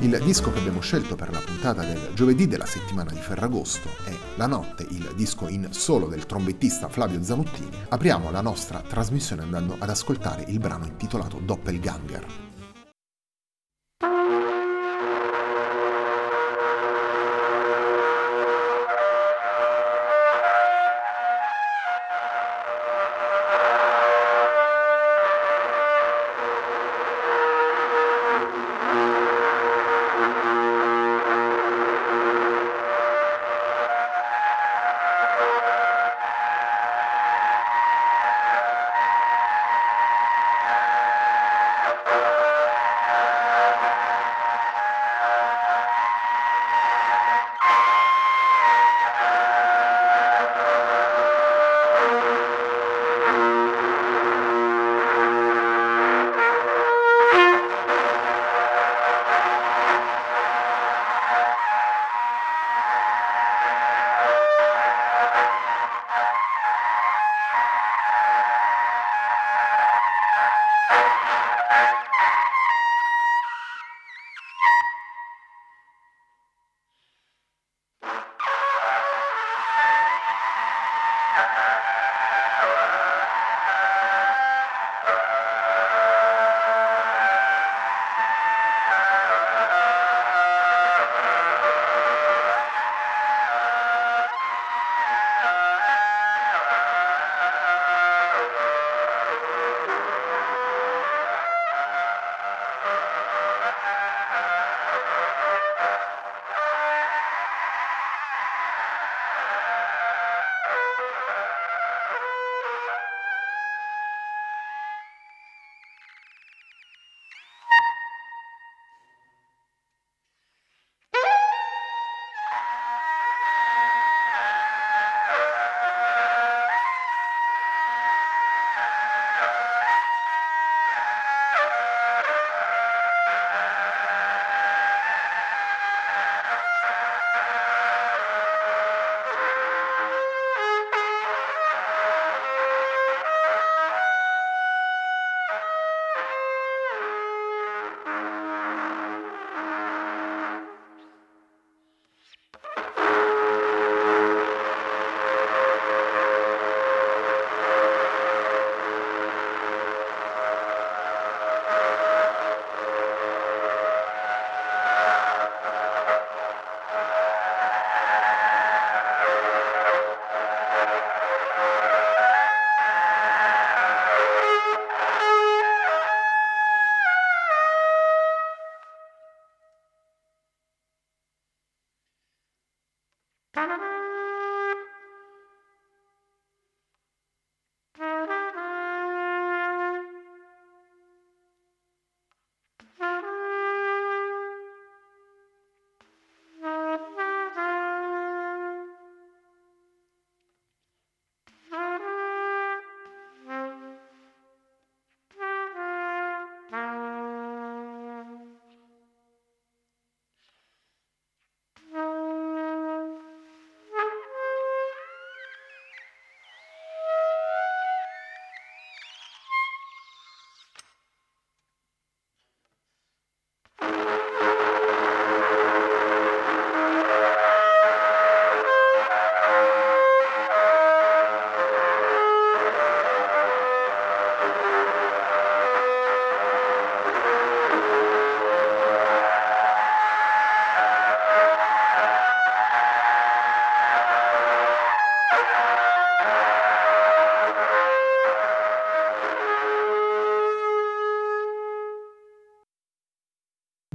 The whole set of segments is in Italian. Il disco che abbiamo scelto per la puntata del giovedì della settimana di Ferragosto è La Notte, il disco in solo del trombettista Flavio Zanuttini. Apriamo la nostra trasmissione andando ad ascoltare il brano intitolato Doppelganger.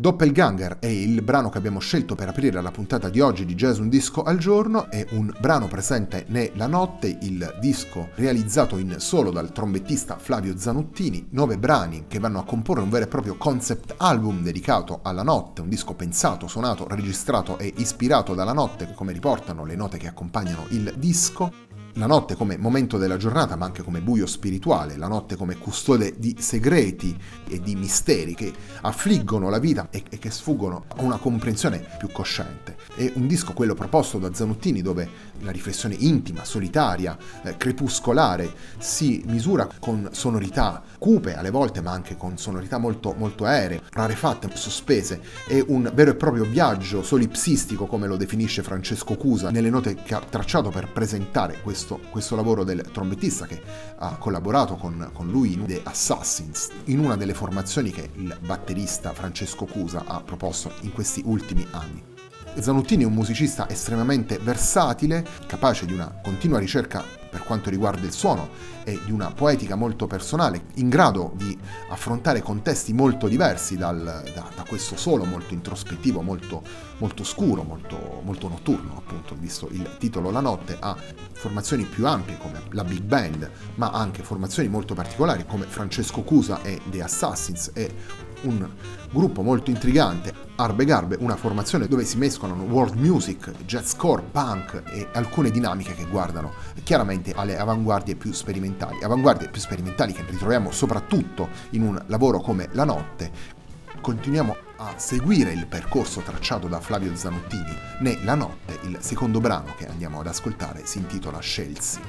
Doppelganger è il brano che abbiamo scelto per aprire la puntata di oggi di Jazz Un Disco al Giorno, è un brano presente ne La Notte, il disco realizzato in solo dal trombettista Flavio Zanuttini, 9 brani che vanno a comporre un vero e proprio concept album dedicato alla notte, un disco pensato, suonato, registrato e ispirato dalla notte, come riportano le note che accompagnano il disco. La notte come momento della giornata, ma anche come buio spirituale, la notte come custode di segreti e di misteri che affliggono la vita e che sfuggono a una comprensione più cosciente. È un disco, quello proposto da Zanuttini, dove la riflessione intima, solitaria, crepuscolare si misura con sonorità cupe alle volte, ma anche con sonorità molto, molto aeree, rarefatte, sospese. È un vero e proprio viaggio solipsistico, come lo definisce Francesco Cusa nelle note che ha tracciato per presentare questo lavoro del trombettista che ha collaborato con lui in The Assassins, in una delle formazioni che il batterista Francesco Cusa ha proposto in questi ultimi anni. Zanuttini è un musicista estremamente versatile, capace di una continua ricerca per quanto riguarda il suono e di una poetica molto personale, in grado di affrontare contesti molto diversi da questo solo, molto introspettivo, molto, molto scuro, molto, molto notturno, appunto, visto il titolo La Notte, a formazioni più ampie come la Big Band, ma anche formazioni molto particolari come Francesco Cusa e The Assassins, e un gruppo molto intrigante, Arbe Garbe, una formazione dove si mescolano world music, jazzcore, punk e alcune dinamiche che guardano chiaramente alle avanguardie più sperimentali che ritroviamo soprattutto in un lavoro come La Notte. Continuiamo a seguire il percorso tracciato da Flavio Zanuttini ne La Notte. Il secondo brano che andiamo ad ascoltare si intitola Scelsi.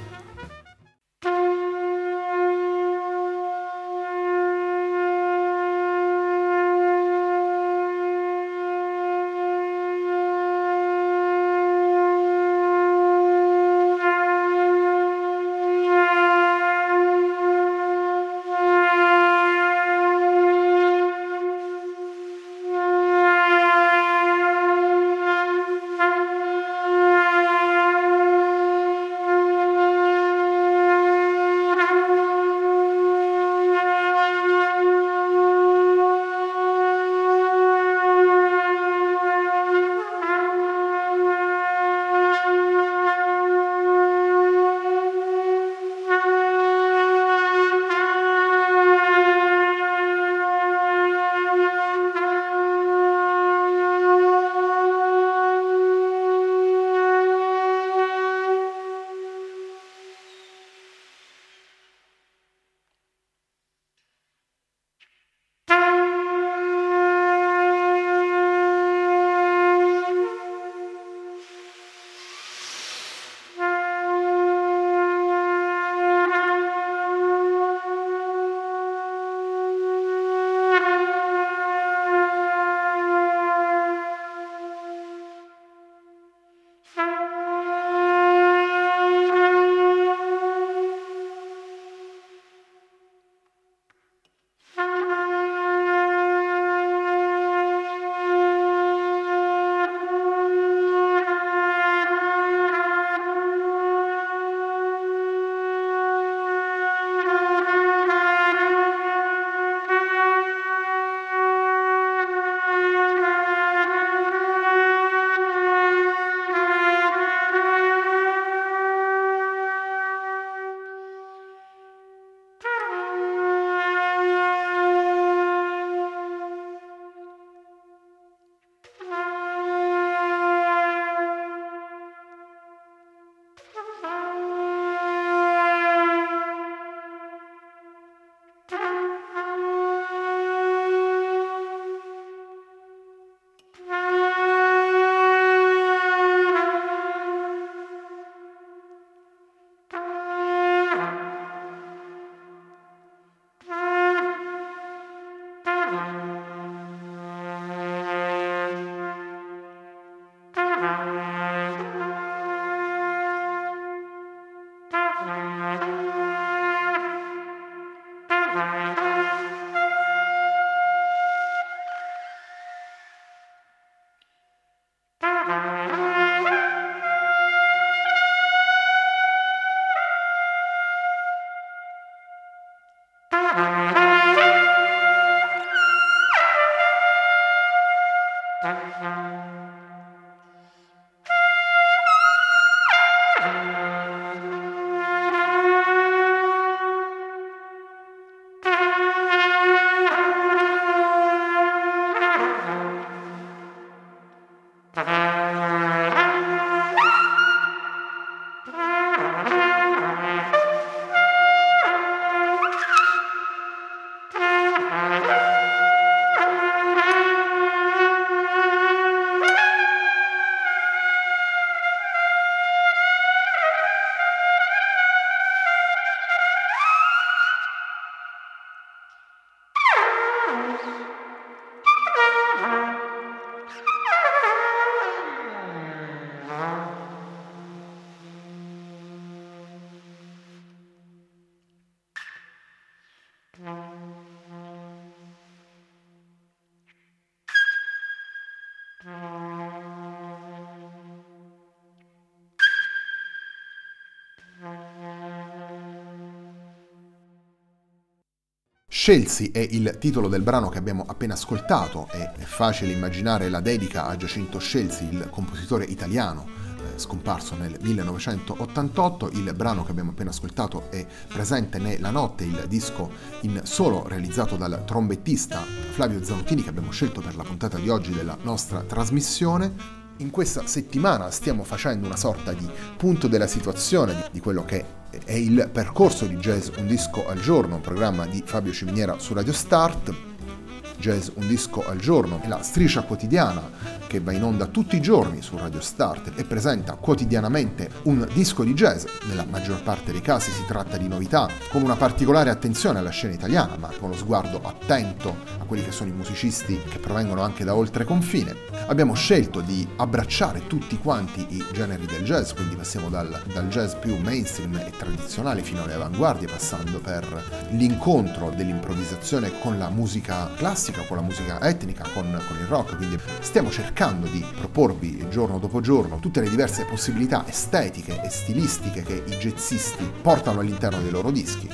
Scelsi è il titolo del brano che abbiamo appena ascoltato e è facile immaginare la dedica a Giacinto Scelsi, il compositore italiano scomparso nel 1988. Il brano che abbiamo appena ascoltato è presente ne La Notte, il disco in solo realizzato dal trombettista Flavio Zanuttini che abbiamo scelto per la puntata di oggi della nostra trasmissione. In questa settimana stiamo facendo una sorta di punto della situazione di quello che è il percorso di Jazz Un Disco al Giorno, un programma di Fabio Ciminiera su Radio Start. Jazz Un Disco al Giorno è la striscia quotidiana che va in onda tutti i giorni su Radio Start e presenta quotidianamente un disco di jazz. Nella maggior parte dei casi si tratta di novità, con una particolare attenzione alla scena italiana, ma con lo sguardo attento a quelli che sono i musicisti che provengono anche da oltre confine. Abbiamo scelto di abbracciare tutti quanti i generi del jazz, quindi passiamo dal jazz più mainstream e tradizionale fino alle avanguardie, passando per l'incontro dell'improvvisazione con la musica classica, con la musica etnica, con il rock. Quindi stiamo cercando di proporvi giorno dopo giorno tutte le diverse possibilità estetiche e stilistiche che i jazzisti portano all'interno dei loro dischi.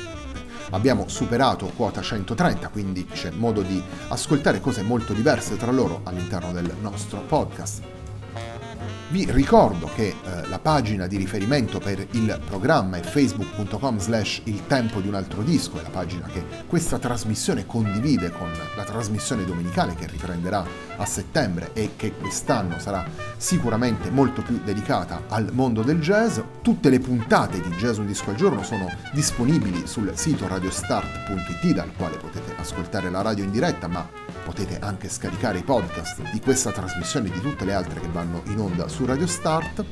Abbiamo superato quota 130, quindi c'è modo di ascoltare cose molto diverse tra loro all'interno del nostro podcast. Vi ricordo che la pagina di riferimento per il programma è facebook.com/il tempo di un altro disco, è la pagina che questa trasmissione condivide con la trasmissione domenicale che riprenderà a settembre e che quest'anno sarà sicuramente molto più dedicata al mondo del jazz. Tutte le puntate di Jazz Un Disco al Giorno sono disponibili sul sito radiostart.it, dal quale potete ascoltare la radio in diretta, ma potete anche scaricare i podcast di questa trasmissione e di tutte le altre che vanno in onda su Radio Start.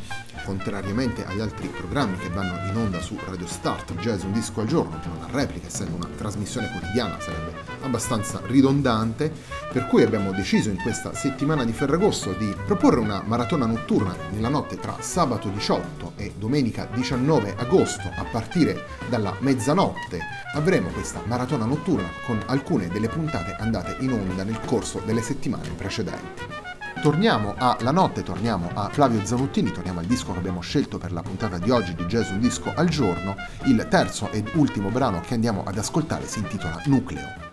Contrariamente agli altri programmi che vanno in onda su Radio Start, Jazz Un Disco al Giorno non ha replica, essendo una trasmissione quotidiana sarebbe abbastanza ridondante, per cui abbiamo deciso in questa settimana di Ferragosto di proporre una maratona notturna nella notte tra sabato 18 e domenica 19 agosto. A partire dalla mezzanotte avremo questa maratona notturna con alcune delle puntate andate in onda nel corso delle settimane precedenti. Torniamo a La Notte, torniamo a Flavio Zanuttini, torniamo al disco che abbiamo scelto per la puntata di oggi di Jazz Un Disco al Giorno. Il terzo ed ultimo brano che andiamo ad ascoltare si intitola Nucleo.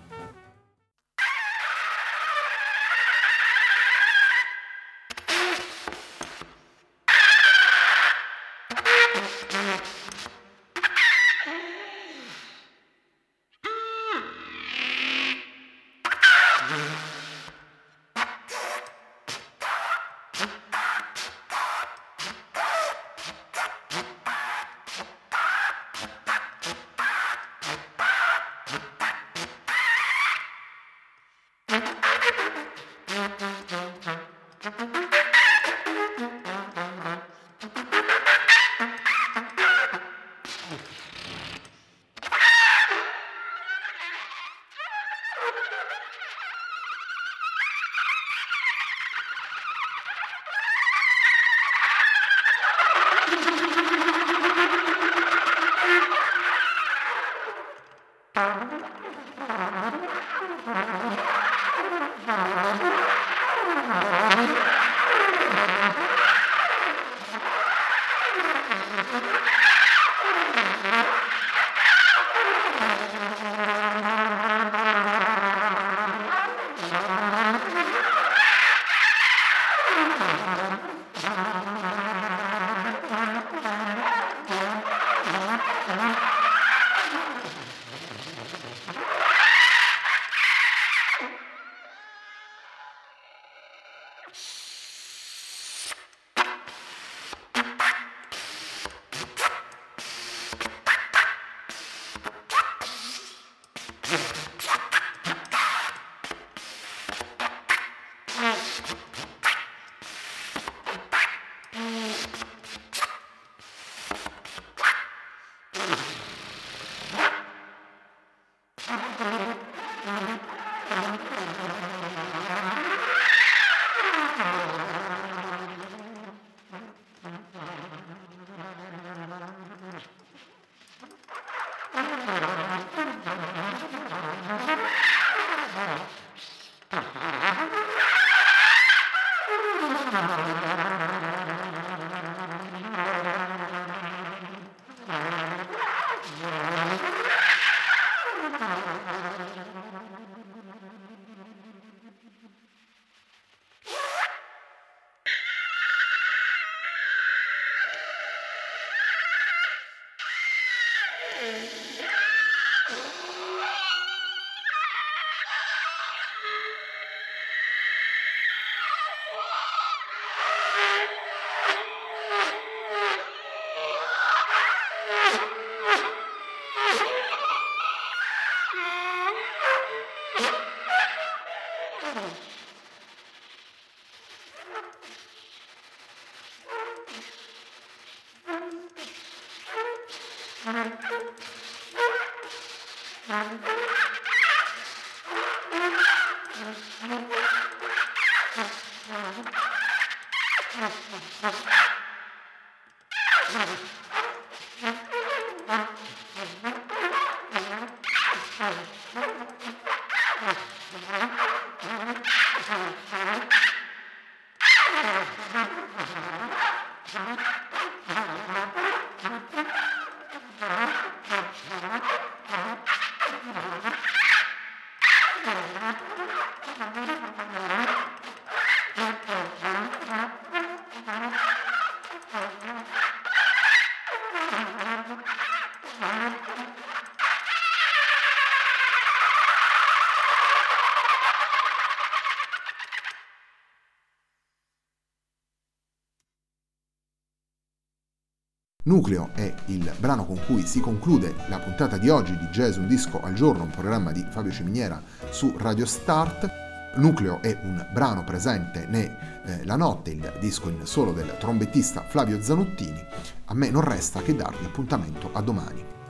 Nucleo è il brano con cui si conclude la puntata di oggi di Jazz Un Disco al Giorno, un programma di Fabio Ciminiera su Radio Start. Nucleo è un brano presente ne La Notte, il disco in solo del trombettista Flavio Zanuttini. A me non resta che darvi appuntamento a domani.